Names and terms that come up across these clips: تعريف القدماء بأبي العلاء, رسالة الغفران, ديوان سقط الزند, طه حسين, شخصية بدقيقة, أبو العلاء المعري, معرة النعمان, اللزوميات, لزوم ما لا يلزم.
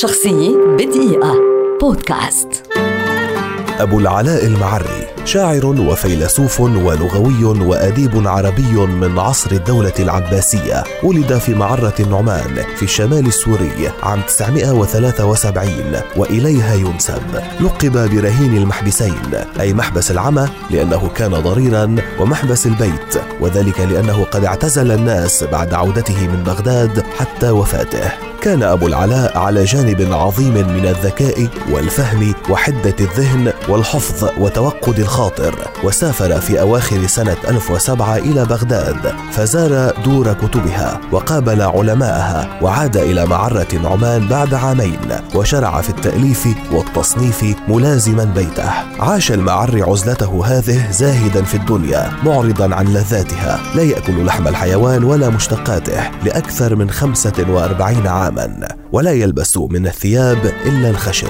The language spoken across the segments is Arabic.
شخصية بدقيقة بودكاست. أبو العلاء المعري شاعر وفيلسوف ولغوي وأديب عربي من عصر الدولة العباسية، ولد في معرة النعمان في الشمال السوري عام 973 وإليها ينسب. لقب برهين المحبسين أي محبس العمى لأنه كان ضريرا، ومحبس البيت وذلك لأنه قد اعتزل الناس بعد عودته من بغداد حتى وفاته. كان أبو العلاء على جانب عظيم من الذكاء والفهم وحدة الذهن والحفظ وتوقد الخاطر، وسافر في أواخر سنة 1007 إلى بغداد فزار دور كتبها وقابل علماءها، وعاد إلى معرة النعمان بعد عامين وشرع في التأليف والتصنيف ملازما بيته. عاش المعري عزلته هذه زاهدا في الدنيا معرضا عن لذاتها، لا يأكل لحم الحيوان ولا مشتقاته لأكثر من 45 عام، ولا يلبس من الثياب إلا الخشن.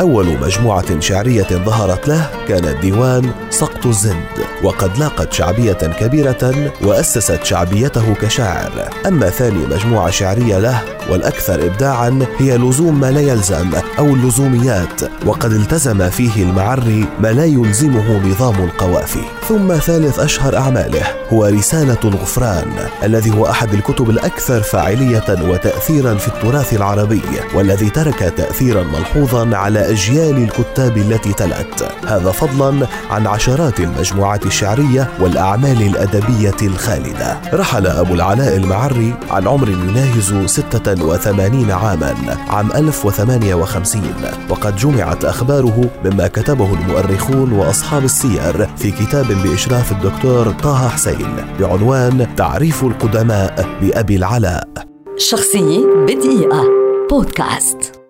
أول مجموعة شعرية ظهرت له كانت ديوان سقط الزند، وقد لاقت شعبية كبيرة وأسست شعبيته كشاعر. أما ثاني مجموعة شعرية له والأكثر إبداعا هي لزوم ما لا يلزم أو اللزوميات، وقد التزم فيه المعري ما لا يلزمه نظام القوافي. ثم ثالث أشهر أعماله هو رسالة الغفران، الذي هو أحد الكتب الأكثر فاعلية وتأثيرا في التراث العربي، والذي ترك تأثيرا ملحوظا على أجيال الكتاب التي تلت، هذا فضلا عن عشرات المجموعات الشعرية والأعمال الأدبية الخالدة. رحل أبو العلاء المعري عن عمر يناهز 86 عاما عام 1058، وقد جمعت أخباره مما كتبه المؤرخون وأصحاب السير في كتاب بإشراف الدكتور طه حسين بعنوان تعريف القدماء بأبي العلاء. شخصية بدقيقة بودكاست.